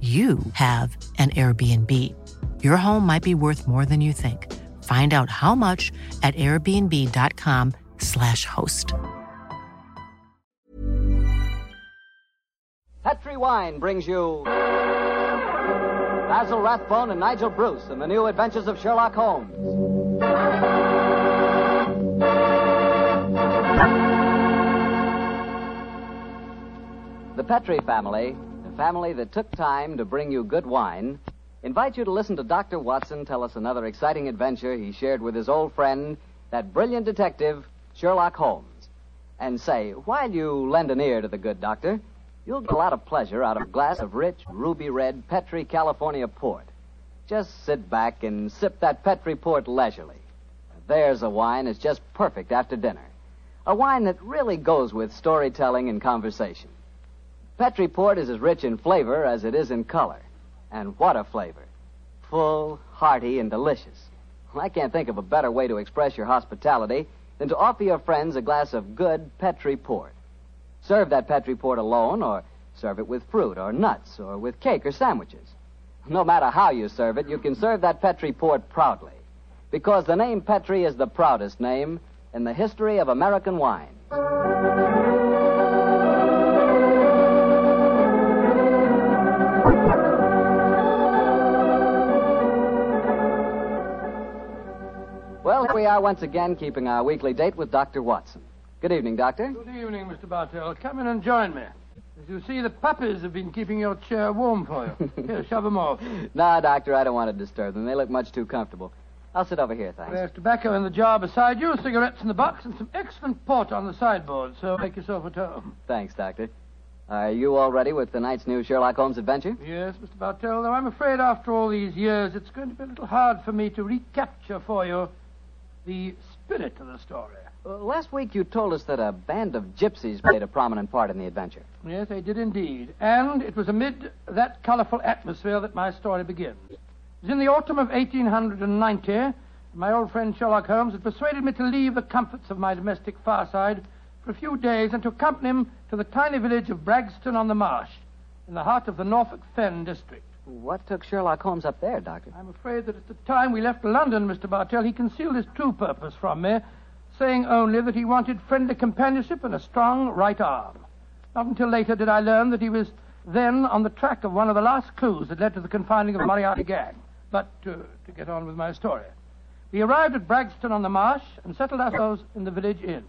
you have an Airbnb. Your home might be worth more than you think. Find out how much at airbnb.com/host. Petri Wine brings you Basil Rathbone and Nigel Bruce in the new adventures of Sherlock Holmes. The Petri family, a family that took time to bring you good wine, invite you to listen to Dr. Watson tell us another exciting adventure he shared with his old friend, that brilliant detective, Sherlock Holmes. And say, while you lend an ear to the good doctor, you'll get a lot of pleasure out of a glass of rich, ruby-red Petri California port. Just sit back and sip that Petri port leisurely. There's a wine that's just perfect after dinner. A wine that really goes with storytelling and conversation. Petri Port is as rich in flavor as it is in color. And what a flavor. Full, hearty, and delicious. Well, I can't think of a better way to express your hospitality than to offer your friends a glass of good Petri Port. Serve that Petri Port alone, or serve it with fruit, or nuts, or with cake or sandwiches. No matter how you serve it, you can serve that Petri Port proudly. Because the name Petri is the proudest name in the history of American wine. Well, here we are once again, keeping our weekly date with Dr. Watson. Good evening, Doctor. Good evening, Mr. Bartell. Come in and join me. As you see, the puppies have been keeping your chair warm for you. Here, shove them off. No, Doctor, I don't want to disturb them. They look much too comfortable. I'll sit over here, thanks. There's tobacco in the jar beside you, cigarettes in the box, and some excellent port on the sideboard, so make yourself at home. Thanks, Doctor. Are you all ready with tonight's new Sherlock Holmes adventure? Yes, Mr. Bartell, though I'm afraid after all these years, it's going to be a little hard for me to recapture for you the spirit of the story. Well, last week you told us that a band of gypsies played a prominent part in the adventure. Yes, they did indeed. And it was amid that colorful atmosphere that my story begins. It was in the autumn of 1890, my old friend Sherlock Holmes had persuaded me to leave the comforts of my domestic fireside for a few days and to accompany him to the tiny village of Bragston on the Marsh, in the heart of the Norfolk Fen district. What took Sherlock Holmes up there, Doctor? I'm afraid that at the time we left London, Mr. Bartell, he concealed his true purpose from me, saying only that he wanted friendly companionship and a strong right arm. Not until later did I learn that he was then on the track of one of the last clues that led to the confining of the Moriarty gang. But to get on with my story. We arrived at Bragston on the Marsh and settled ourselves in the village inn.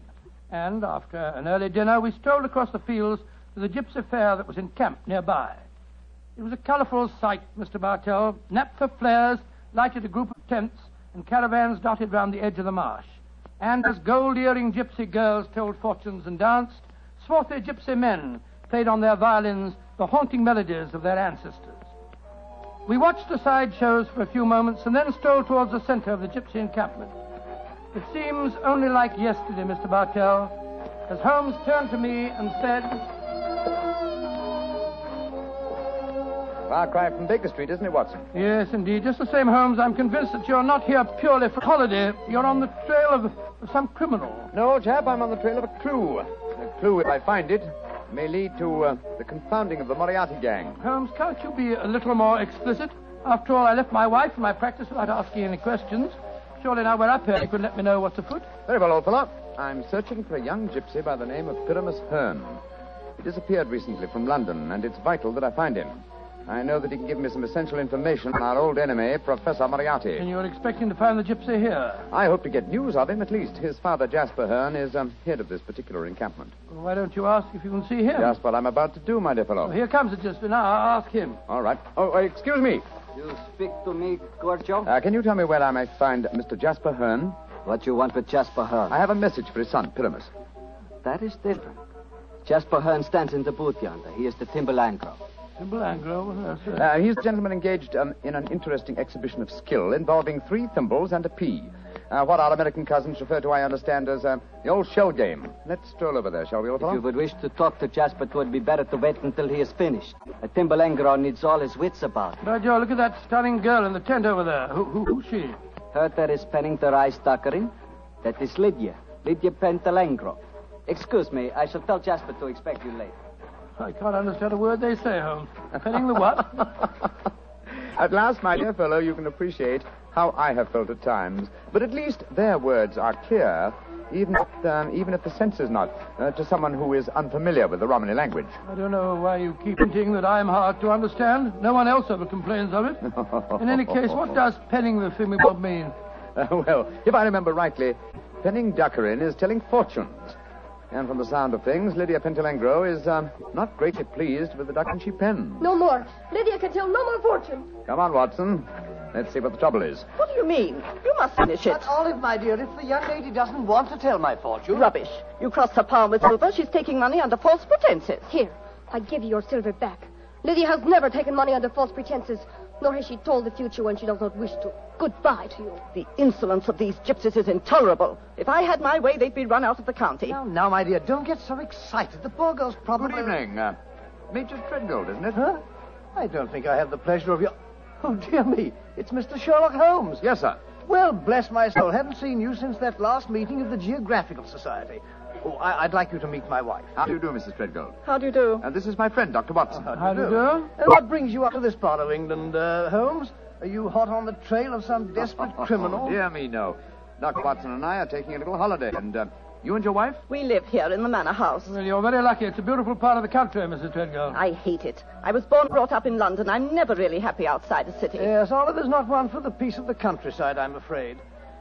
And after an early dinner, we strolled across the fields to the gypsy fair that was encamped nearby. It was a colourful sight, Mr. Bartell. Naphtha flares lighted a group of tents and caravans dotted round the edge of the marsh. And as gold-earring gypsy girls told fortunes and danced, swarthy gypsy men played on their violins the haunting melodies of their ancestors. We watched the sideshows for a few moments and then strolled towards the centre of the gypsy encampment. It seems only like yesterday, Mr. Bartell, as Holmes turned to me and said... Far cry from Baker Street, isn't it, Watson? Yes, indeed. Just the same, Holmes, I'm convinced that you're not here purely for holiday. You're on the trail of some criminal. No, chap, I'm on the trail of a clue. A clue, if I find it, may lead to the confounding of the Moriarty gang. Holmes, can't you be a little more explicit? After all, I left my wife and my practice without asking any questions. Surely now we're up here, you could let me know what's afoot. Very well, old fellow. I'm searching for a young gypsy by the name of Pyramus Hearn. He disappeared recently from London, and it's vital that I find him. I know that he can give me some essential information on our old enemy, Professor Moriarty. And you're expecting to find the gypsy here? I hope to get news of him, at least. His father, Jasper Hearn, is head of this particular encampment. Well, why don't you ask if you can see him? That's what I'm about to do, my dear fellow. Well, here comes it, Jasper. Now, I'll ask him. All right. Oh, excuse me. You speak to me, Gorcho? Can you tell me where I may find Mr. Jasper Hearn? What you want with Jasper Hearn? I have a message for his son, Pyramus. That is different. Jasper Hearn stands in the booth yonder. He is the Timberlandgro. Timberlandgro? Yes, he's a gentleman engaged in an interesting exhibition of skill involving three thimbles and a pea. What our American cousins refer to, I understand, as the old shell game. Let's stroll over there, shall we, old fellow? If you would wish to talk to Jasper, it would be better to wait until he is finished. A Timberlandgro needs all his wits about him. By Joe, look at that stunning girl in the tent over there. Who's she? Her that is penning the rice duckering. That is Lydia Petulengro. Excuse me, I shall tell Jasper to expect you later. I can't understand a word they say, Holmes. Penning the what? At last, my dear fellow, you can appreciate how I have felt at times. But at least their words are clear, even if the sense is not, to someone who is unfamiliar with the Romany language. I don't know why you keep hinting that I'm hard to understand. No one else ever complains of it. In any case, what does penning the thingamabob mean? Well, if I remember rightly, penning duckerin is telling fortunes. And from the sound of things, Lydia Petulengro is not greatly pleased with the ducking she penned. No more. Lydia can tell no more fortune. Come on, Watson. Let's see what the trouble is. What do you mean? You must finish it. But, Olive, my dear, if the young lady doesn't want to tell my fortune... Rubbish. You crossed her palm with silver. She's taking money under false pretenses. Here, I give you your silver back. Lydia has never taken money under false pretenses, nor has she told the future when she does not wish to. Goodbye to you. The insolence of these gypsies is intolerable. If I had my way, they'd be run out of the county. Now, my dear, don't get so excited. The poor girl's probably... Good evening. Major Treadgold, isn't it? Huh? I don't think I have the pleasure of your... Oh, dear me. It's Mr. Sherlock Holmes. Yes, sir. Well, bless my soul. Haven't seen you since that last meeting of the Geographical Society. Oh, I'd like you to meet my wife. How do you do, Mrs. Treadgold? How do you do? This is my friend, Dr. Watson. How do you do? And what brings you up to this part of England, Holmes? Are you hot on the trail of some desperate criminal? Oh, dear me, no. Dr. Watson and I are taking a little holiday, and you and your wife? We live here in the manor house. Well, you're very lucky. It's a beautiful part of the country, Mrs. Treadgold. I hate it. I was born and brought up in London. I'm never really happy outside a city. Yes, Oliver's not one for the peace of the countryside, I'm afraid.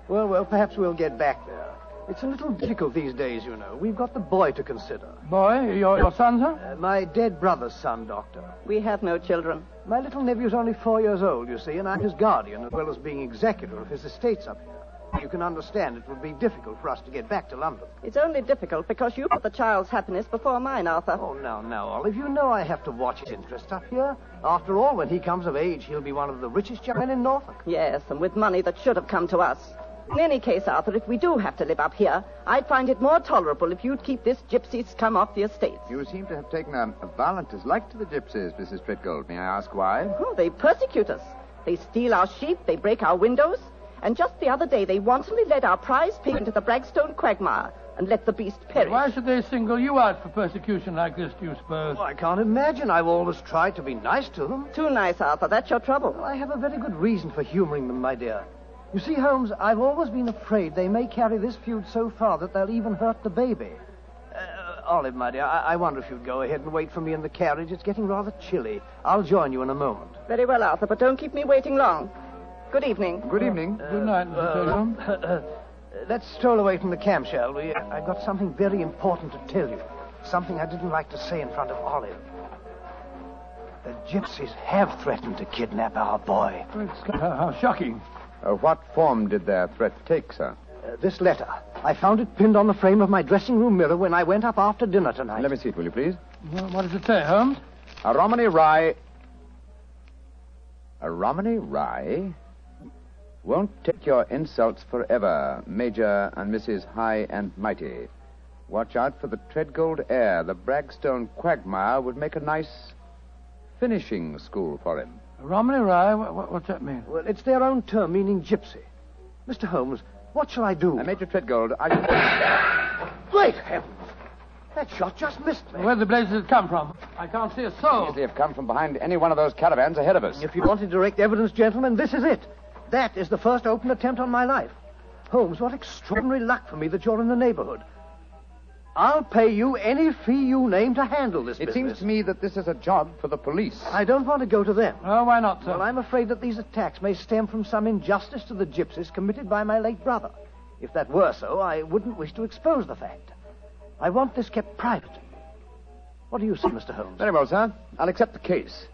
Well, perhaps we'll get back there. It's a little difficult these days, you know. We've got the boy to consider. Boy? Your son, sir? My dead brother's son, Doctor. We have no children. My little nephew's only 4 years old, you see, and I'm his guardian, as well as being executor of his estates up here. You can understand it would be difficult for us to get back to London. It's only difficult because you put the child's happiness before mine, Arthur. Oh, now, Olive, you know I have to watch his interests up here. After all, when he comes of age, he'll be one of the richest young men in Norfolk. Yes, and with money that should have come to us. In any case, Arthur, if we do have to live up here, I'd find it more tolerable if you'd keep this gypsy's scum off the estates. You seem to have taken a violent dislike to the gypsies, Mrs. Treadgold. May I ask why? Oh, they persecute us. They steal our sheep, they break our windows, and just the other day they wantonly led our prize pig into the Braggstone Quagmire and let the beast perish. Why should they single you out for persecution like this, do you suppose? Oh, I can't imagine. I've always tried to be nice to them. Too nice, Arthur. That's your trouble. Well, I have a very good reason for humoring them, my dear. You see, Holmes, I've always been afraid they may carry this feud so far that they'll even hurt the baby. Olive, my dear, I wonder if you'd go ahead and wait for me in the carriage. It's getting rather chilly. I'll join you in a moment. Very well, Arthur, but don't keep me waiting long. Good evening. Good evening. Good night, Mr. Let's stroll away from the camp, shall we? I've got something very important to tell you. Something I didn't like to say in front of Olive. The gypsies have threatened to kidnap our boy. How shocking. What form did their threat take, sir? This letter. I found it pinned on the frame of my dressing room mirror when I went up after dinner tonight. Let me see it, will you, please? Well, what does it say, Holmes? A Romany Rye won't take your insults forever, Major and Mrs. High and Mighty. Watch out for the Treadgold heir. The Braggstone Quagmire would make a nice finishing school for him. Romany Rye? What's that mean? Well, it's their own term, meaning gypsy. Mr. Holmes, what shall I do? Major Treadgold, Great heavens! That shot just missed me. Where the blazes did it come from? I can't see a soul. It easily have come from behind any one of those caravans ahead of us. If you wanted direct evidence, gentlemen, this is it. That is the first open attempt on my life. Holmes, what extraordinary luck for me that you're in the neighborhood. I'll pay you any fee you name to handle this business. It seems to me that this is a job for the police. I don't want to go to them. Oh, why not, sir? Well, I'm afraid that these attacks may stem from some injustice to the gypsies committed by my late brother. If that were so, I wouldn't wish to expose the fact. I want this kept private. What do you say, Mr. Holmes? Very well, sir. I'll accept the case.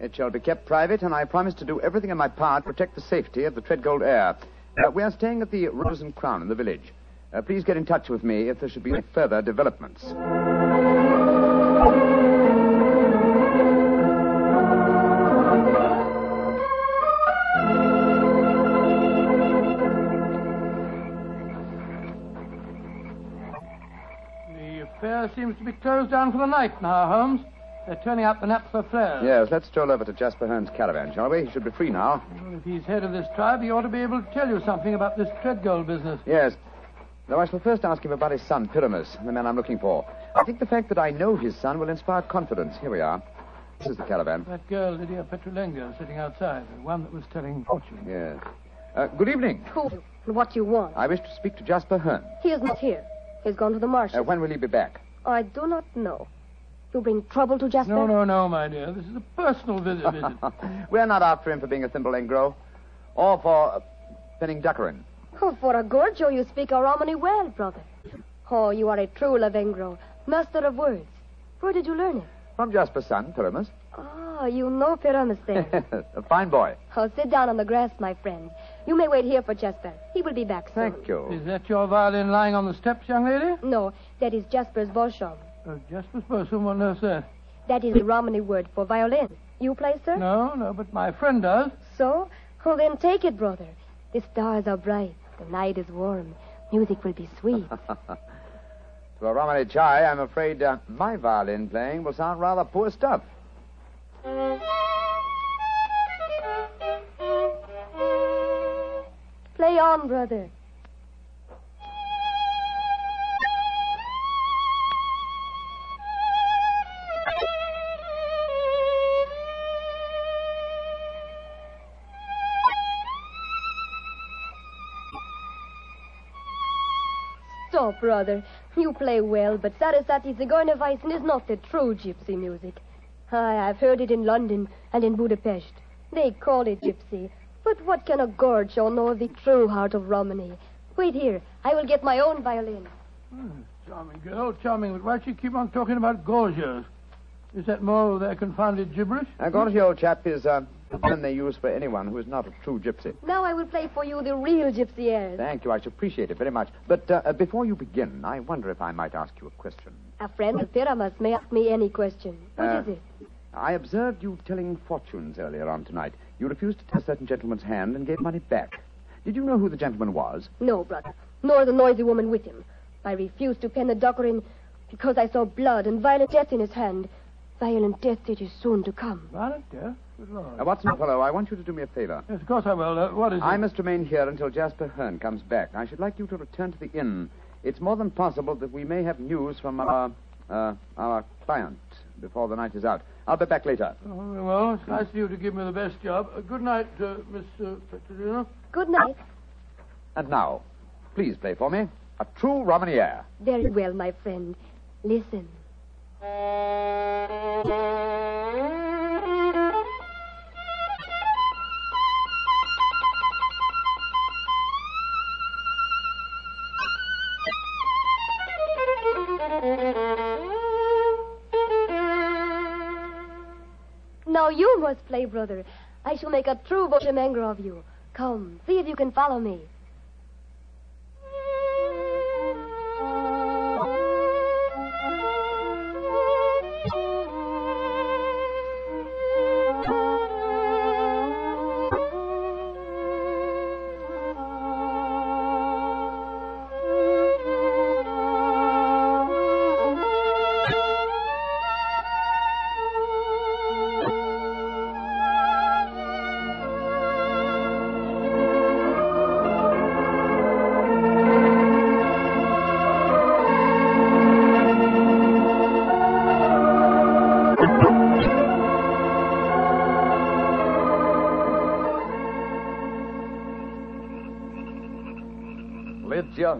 It shall be kept private, and I promise to do everything in my power to protect the safety of the Treadgold heir. We are staying at the Rose and Crown in the village. Please get in touch with me if there should be any further developments. The affair seems to be closed down for the night now, Holmes. They're turning up the Naphtha flares. Yes, let's stroll over to Jasper Hearn's caravan, shall we? He should be free now. Well, if he's head of this tribe, he ought to be able to tell you something about this Treadgold business. Yes. Though I shall first ask him about his son, Pyramus, the man I'm looking for. I think the fact that I know his son will inspire confidence. Here we are. This is the caravan. That girl, Lydia Petulengro, sitting outside, the one that was telling fortune. Yes. Good evening. Who? What do you want? I wish to speak to Jasper Hearn. He is not here. He's gone to the marsh. When will he be back? I do not know. You bring trouble to Jasper? No, my dear. This is a personal visit. We're not after him for being a Thimblengro. Or for penning Duckerin. Oh, for a Gorgio, you speak a Romany well, brother. Oh, you are a true Lavengro, master of words. Where did you learn it? From Jasper's son, Pyramus. Ah, you know Pyramus then. A fine boy. Oh, sit down on the grass, my friend. You may wait here for Jasper. He will be back soon. Thank you. Is that your violin lying on the steps, young lady? No, that is Jasper's Boschong. Jasper's Boschong, what on earth, sir? That is the Romany word for violin. You play, sir? No, but my friend does. So? Oh, then take it, brother. The stars are bright. The night is warm. Music will be sweet. To a Romany Chai, I'm afraid my violin playing will sound rather poor stuff. Play on, brother. Oh, brother, you play well, but Sarasati Zigeunerweisen is not the true gypsy music. I've heard it in London and in Budapest. They call it gypsy. But what can a Gorgio know of the true heart of Romany? Wait here. I will get my own violin. Charming girl, charming. But why does she keep on talking about Gorgios? Is that more of their confounded gibberish? A Gorgio, old chap, is the term they use for anyone who is not a true gypsy. Now I will play for you the real gypsy airs. Thank you. I should appreciate it very much. But before you begin, I wonder if I might ask you a question. A friend of Pyramus may ask me any question. What is it? I observed you telling fortunes earlier on tonight. You refused to touch a certain gentleman's hand and gave money back. Did you know who the gentleman was? No, brother, nor the noisy woman with him. I refused to pen the Dockerin because I saw blood and violent death in his hand. Violent death it is soon to come. Violent death? Watson, fellow, I want you to do me a favor. Yes, of course I will. What is it? I must remain here until Jasper Hearn comes back. I should like you to return to the inn. It's more than possible that we may have news from our client before the night is out. I'll be back later. Oh, well, it's nice of you to give me the best job. Good night, Miss Petulina. Good night. And now, please play for me a true Romany air. Very well, my friend. Listen. Now you must play, brother. I shall make a true Boshomengro of you. Come, see if you can follow me.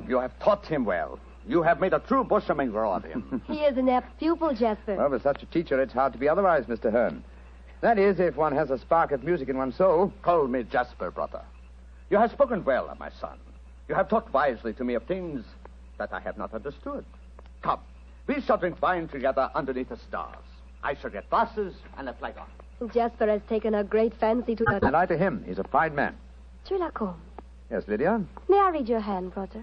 You have taught him well. You have made a true Boshomengro of him. He is an apt pupil, Jasper. Well, with such a teacher, it's hard to be otherwise, Mr. Hearn. That is, if one has a spark of music in one's soul. Call me Jasper, brother. You have spoken well, my son. You have talked wisely to me of things that I have not understood. Come, we shall drink wine together underneath the stars. I shall get glasses and a flagon. Jasper has taken a great fancy to that. I lie to him. He's a fine man. Sherlock Holmes. Yes, Lydia? May I read your hand, brother?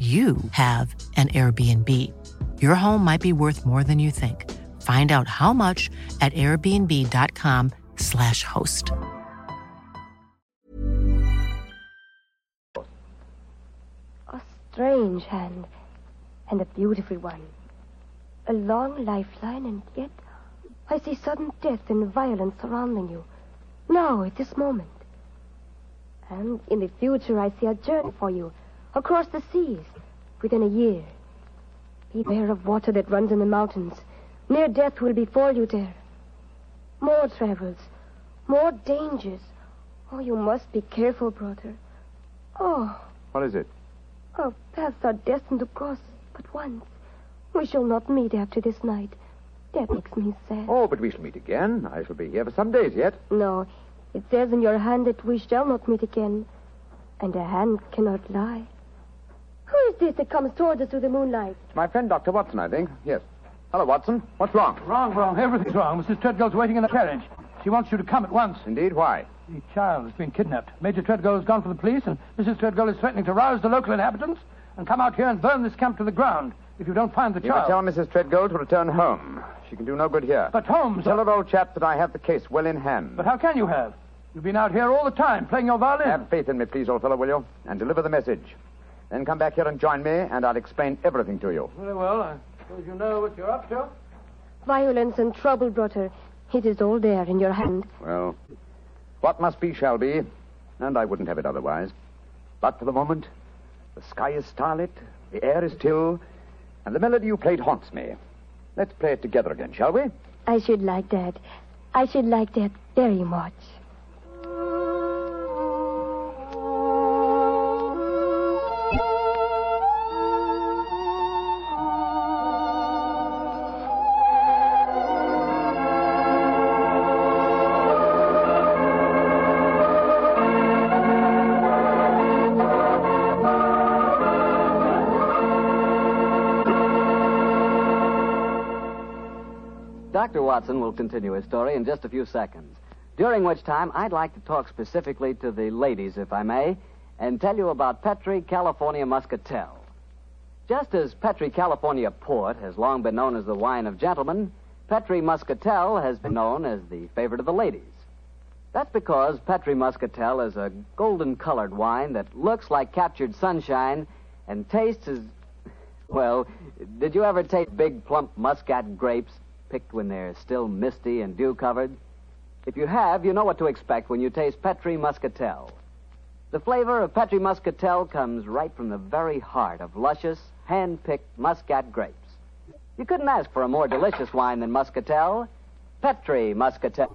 you have an Airbnb. Your home might be worth more than you think. Find out how much at airbnb.com/host. A strange hand, and a beautiful one. A long lifeline, and yet I see sudden death and violence surrounding you. Now, at this moment. And in the future, I see a journey for you. Across the seas, within a year. Beware of water that runs in the mountains. Near death will befall you there. More travels, more dangers. Oh, you must be careful, brother. Oh. What is it? Our paths are destined to cross but once. We shall not meet after this night. That makes me sad. Oh, but we shall meet again. I shall be here for some days yet. No, it says in your hand that we shall not meet again. And a hand cannot lie. Who is this that comes toward us through the moonlight? My friend, Dr. Watson, I think. Yes. Hello, Watson. What's wrong? Wrong. Everything's wrong. Mrs. Treadgold's waiting in the carriage. She wants you to come at once. Indeed. Why? The child has been kidnapped. Major Treadgold's gone for the police, and Mrs. Treadgold is threatening to rouse the local inhabitants and come out here and burn this camp to the ground if you don't find the child. You must tell Mrs. Treadgold to return home. She can do no good here. But Holmes... Tell her, old chap, that I have the case well in hand. But how can you have? You've been out here all the time, playing your violin. Have faith in me, please, old fellow, will you? And deliver the message. Then come back here and join me, and I'll explain everything to you. Very well. I suppose you know what you're up to. Violence and trouble, brother. It is all there in your hand. Well, what must be shall be, and I wouldn't have it otherwise. But for the moment, the sky is starlit, the air is still, and the melody you played haunts me. Let's play it together again, shall we? I should like that. I should like that very much. Dr. Watson will continue his story in just a few seconds, during which time I'd like to talk specifically to the ladies, if I may, and tell you about Petri, California Muscatel. Just as Petri, California Port has long been known as the wine of gentlemen, Petri Muscatel has been known as the favorite of the ladies. That's because Petri Muscatel is a golden-colored wine that looks like captured sunshine and tastes as... Well, did you ever taste big, plump muscat grapes? Picked when they're still misty and dew-covered? If you have, you know what to expect when you taste Petri Muscatel. The flavor of Petri Muscatel comes right from the very heart of luscious, hand-picked muscat grapes. You couldn't ask for a more delicious wine than Muscatel. Petri Muscatel.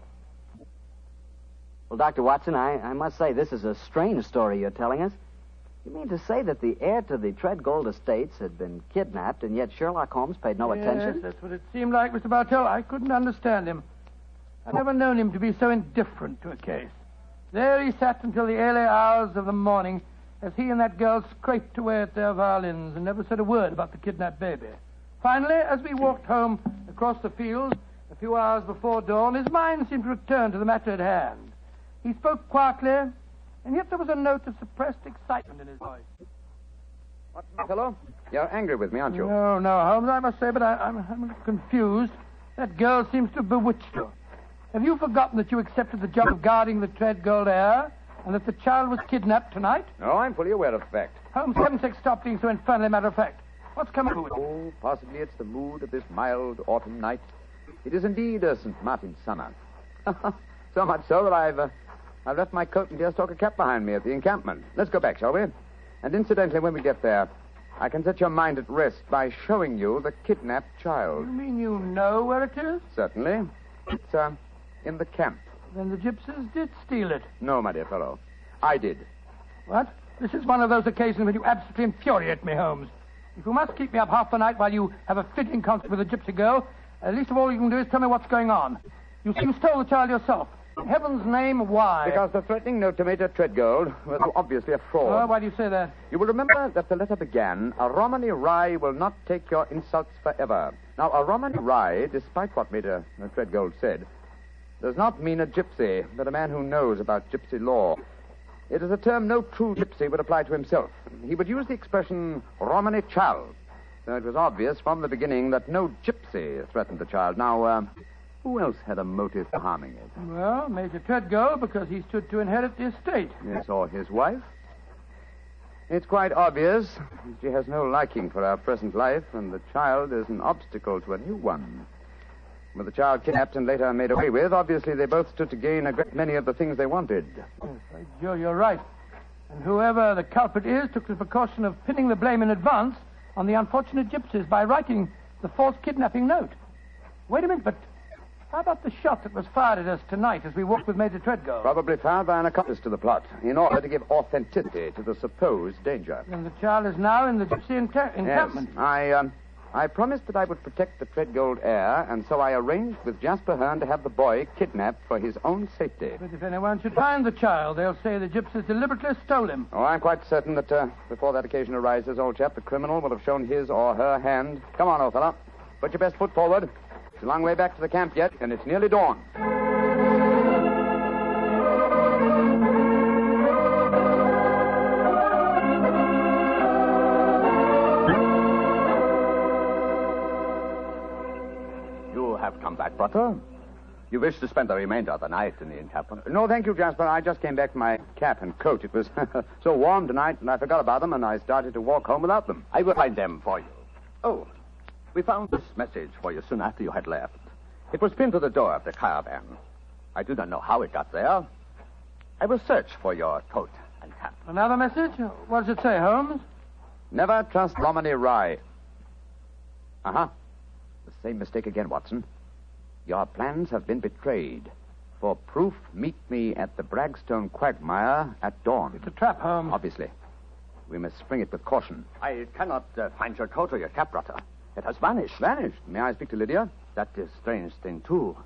Well, Dr. Watson, I must say this is a strange story you're telling us. You mean to say that the heir to the Treadgold estates had been kidnapped, and yet Sherlock Holmes paid no attention? Yes, that's what it seemed like, Mr. Bartell. I couldn't understand him. I've never known him to be so indifferent to a case. There he sat until the early hours of the morning, as he and that girl scraped away at their violins and never said a word about the kidnapped baby. Finally, as we walked home across the fields a few hours before dawn, his mind seemed to return to the matter at hand. He spoke quietly, and yet there was a note of suppressed excitement in his voice. What's the fellow? You're angry with me, aren't you? No, no, Holmes, I must say, but I'm confused. That girl seems to have bewitched you. Have you forgotten that you accepted the job of guarding the Treadgold heir, and that the child was kidnapped tonight? No, I'm fully aware of the fact. Holmes, heaven sakes, stop being so infernally matter-of-fact. What's come over you? Oh, possibly it's the mood of this mild autumn night. It is indeed a St. Martin's summer. So much so that I've left my coat and deerstalker cap behind me at the encampment. Let's go back, shall we? And incidentally, when we get there, I can set your mind at rest by showing you the kidnapped child. You mean you know where it is? Certainly. It's in the camp. Then the gypsies did steal it. No, my dear fellow. I did. What? This is one of those occasions when you absolutely infuriate me, Holmes. If you must keep me up half the night while you have a fitting concert with a gypsy girl, least of all you can do is tell me what's going on. You seem to have stole the child yourself. In heaven's name, why? Because the threatening note to Major Treadgold was obviously a fraud. Oh, why do you say that? You will remember that the letter began, "A Romany Rye will not take your insults forever." Now, a Romany Rye, despite what Major Treadgold said, does not mean a gypsy, but a man who knows about gypsy law. It is a term no true gypsy would apply to himself. He would use the expression Romany Child. So it was obvious from the beginning that no gypsy threatened the child. Now, who else had a motive for harming it? Well, Major Treadgold, because he stood to inherit the estate. Yes, or his wife. It's quite obvious. She has no liking for our present life, and the child is an obstacle to a new one. With the child kidnapped and later made away with, obviously they both stood to gain a great many of the things they wanted. Yes, you're right. And whoever the culprit is took the precaution of pinning the blame in advance on the unfortunate gypsies by writing the false kidnapping note. Wait a minute, but how about the shot that was fired at us tonight as we walked with Major Treadgold? Probably fired by an accomplice to the plot in order to give authenticity to the supposed danger. And the child is now in the gypsy encampment. Yes, I promised that I would protect the Treadgold heir, and so I arranged with Jasper Hearn to have the boy kidnapped for his own safety. But if anyone should find the child, they'll say the gypsies deliberately stole him. Oh, I'm quite certain that before that occasion arises, old chap, the criminal will have shown his or her hand. Come on, old fella. Put your best foot forward. It's a long way back to the camp yet, and it's nearly dawn. Brother, you wish to spend the remainder of the night in the encampment? No, thank you, Jasper. I just came back for my cap and coat. It was so warm tonight, and I forgot about them, and I started to walk home without them. I will find them for you. Oh, we found this message for you soon after you had left. It was pinned to the door of the caravan. I do not know how it got there. I will search for your coat and cap. Another message? What does it say, Holmes? Never trust Romany Rye. Uh-huh. The same mistake again, Watson. Your plans have been betrayed. For proof, meet me at the Braggstone Quagmire at dawn. It's a trap, Holmes. Obviously. We must spring it with caution. I cannot find your coat or your cap, Rutter. It has vanished. Vanished? May I speak to Lydia? That is a strange thing, too.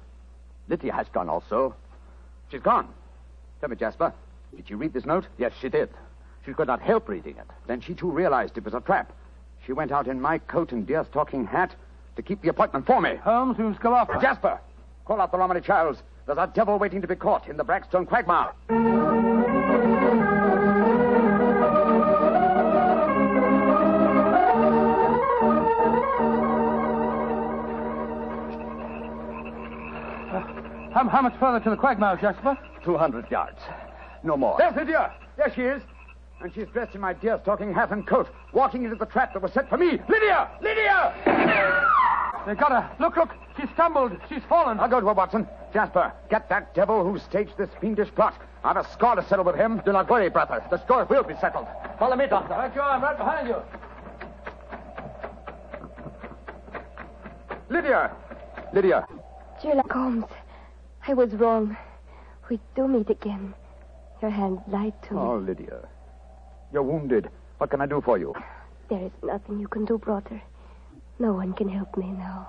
Lydia has gone also. She's gone. Tell me, Jasper, did she read this note? Yes, she did. She could not help reading it. Then she, too, realized it was a trap. She went out in my coat and deerstalking hat to keep the appointment for me. Holmes, who's come off? Jasper, call out the Romany Childs. There's a devil waiting to be caught in the Braxton Quagmire. How much further to the Quagmire, Jasper? 200 yards. No more. There's Lydia. There she is. And she's dressed in my deerstalking hat and coat, walking into the trap that was set for me. Lydia! Lydia! They got her. Look, look. She stumbled. She's fallen. I'll go to her, Watson. Jasper, get that devil who staged this fiendish plot. I've a score to settle with him. Do not worry, brother. The score will be settled. Follow me, Doctor. Right you are. I'm right behind you. Lydia! Lydia. Sherlock Holmes, I was wrong. We do meet again. Your hand lied to me. Oh, Lydia. You're wounded. What can I do for you? There is nothing you can do, brother. No one can help me now.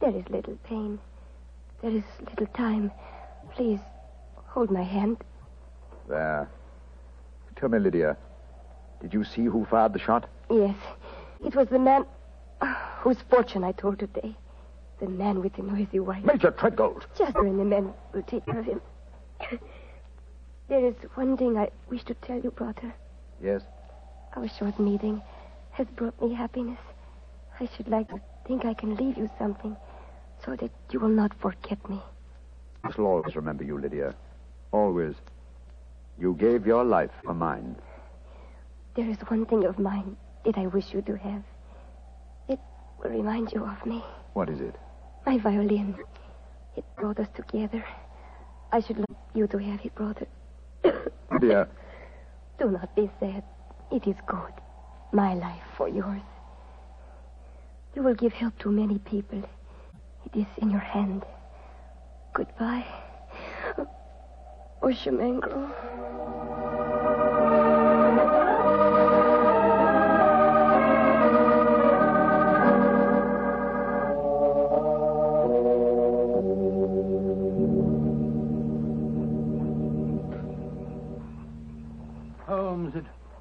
There is little pain. There is little time. Please, hold my hand. There. Tell me, Lydia, Did you see who fired the shot? Yes. It was the man whose fortune I told today. The man with the noisy wife. Major Treadgold. Jasper and the men will take care of him. There is one thing I wish to tell you, brother. Yes? Our short meeting has brought me happiness. I should like to think I can leave you something so that you will not forget me. I shall always remember you, Lydia. Always. You gave your life for mine. There is one thing of mine that I wish you to have. It will remind you of me. What is it? My violin. It brought us together. I should like you to have it, brother. Dear. Do not be sad. It is good. My life for yours. You will give help to many people. It is in your hand. Goodbye. Boshomengro.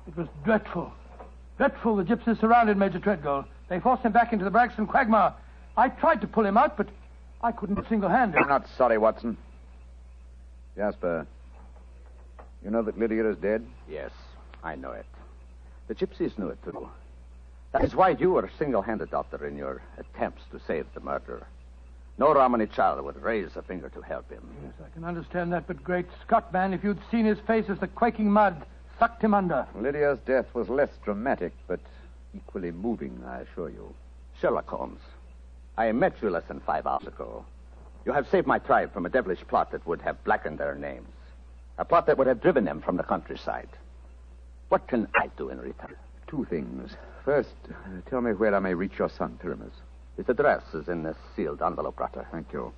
It was dreadful. Dreadful, the gypsies surrounded Major Treadgold. They forced him back into the Braxton Quagmire. I tried to pull him out, but I couldn't single-handed. I'm not sorry, Watson. Jasper, you know that Lydia is dead? Yes, I know it. The gypsies knew it, too. That is why you were single-handed, Doctor, in your attempts to save the murderer. No Romany child would raise a finger to help him. Yes, I can understand that, but great Scott, man, if you'd seen his face as the quaking mud sucked him under. Lydia's death was less dramatic, but equally moving, I assure you. Sherlock Holmes, I met you less than 5 hours ago. You have saved my tribe from a devilish plot that would have blackened their names. A plot that would have driven them from the countryside. What can I do in return? Two things. First, tell me where I may reach your son, Pyramus. His address is in this sealed envelope, Doctor. Thank you.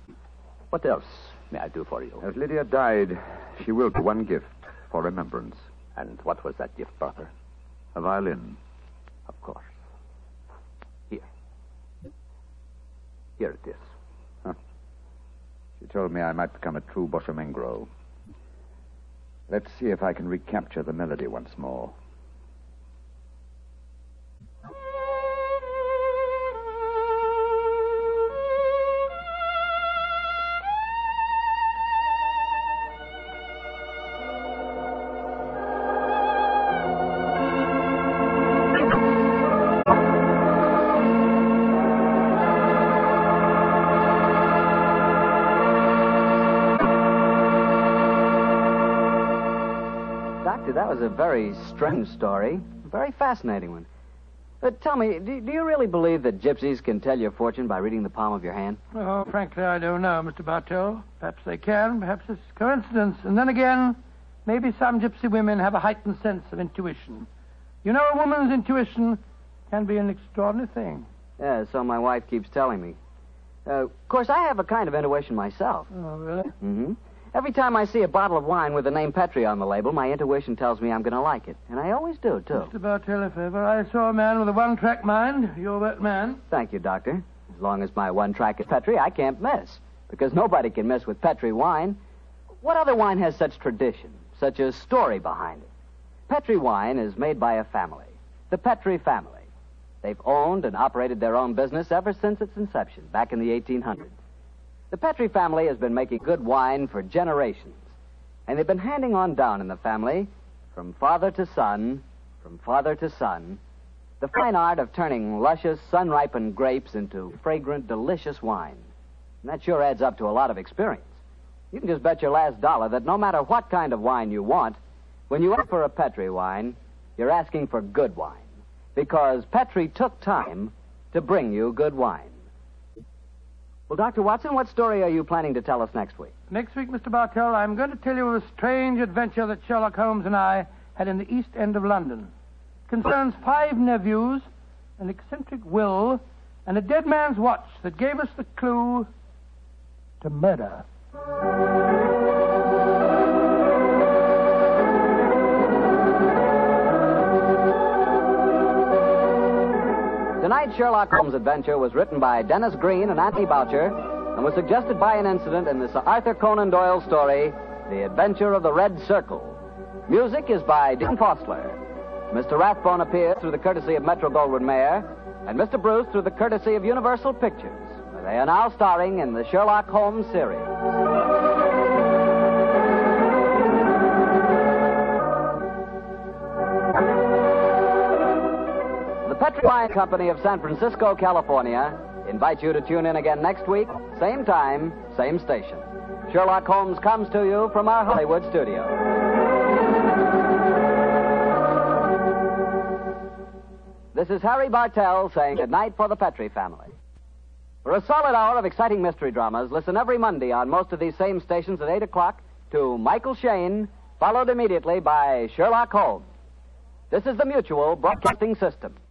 What else may I do for you? As Lydia died, she willed one gift for remembrance. And what was that gift, brother? A violin. Of course. Here. Here it is. Huh. She told me I might become a true Boshomengro. Let's see if I can recapture the melody once more. A very strange story. A very fascinating one. But tell me, do you really believe that gypsies can tell your fortune by reading the palm of your hand? Oh, frankly, I don't know, Mr. Bartell. Perhaps they can. Perhaps it's coincidence. And then again, maybe some gypsy women have a heightened sense of intuition. You know, a woman's intuition can be an extraordinary thing. Yeah, so my wife keeps telling me. Of course, I have a kind of intuition myself. Oh, really? Mm-hmm. Every time I see a bottle of wine with the name Petri on the label, my intuition tells me I'm going to like it. And I always do, too. Mr. Bartell, if ever I saw a man with a one-track mind, you're that man. Thank you, Doctor. As long as my one-track is Petri, I can't miss. Because nobody can miss with Petri wine. What other wine has such tradition, such a story behind it? Petri wine is made by a family, the Petri family. They've owned and operated their own business ever since its inception, back in the 1800s. The Petri family has been making good wine for generations, and they've been handing on down in the family, from father to son, the fine art of turning luscious, sun-ripened grapes into fragrant, delicious wine. And that sure adds up to a lot of experience. You can just bet your last dollar that no matter what kind of wine you want, when you ask for a Petri wine, you're asking for good wine, because Petri took time to bring you good wine. Well, Dr. Watson, what story are you planning to tell us next week? Next week, Mr. Bartell, I'm going to tell you of a strange adventure that Sherlock Holmes and I had in the East End of London. It concerns 5 nephews, an eccentric will, and a dead man's watch that gave us the clue to murder. Tonight's Sherlock Holmes adventure was written by Dennis Green and Anthony Boucher and was suggested by an incident in the Sir Arthur Conan Doyle story, The Adventure of the Red Circle. Music is by Dean Fostler. Mr. Rathbone appears through the courtesy of Metro-Goldwyn-Mayer, and Mr. Bruce through the courtesy of Universal Pictures. They are now starring in the Sherlock Holmes series. The Petri Wine Company of San Francisco, California, invites you to tune in again next week, same time, same station. Sherlock Holmes comes to you from our Hollywood studio. This is Harry Bartell saying goodnight for the Petri family. For a solid hour of exciting mystery dramas, listen every Monday on most of these same stations at 8 o'clock to Michael Shane, followed immediately by Sherlock Holmes. This is the Mutual Broadcasting System.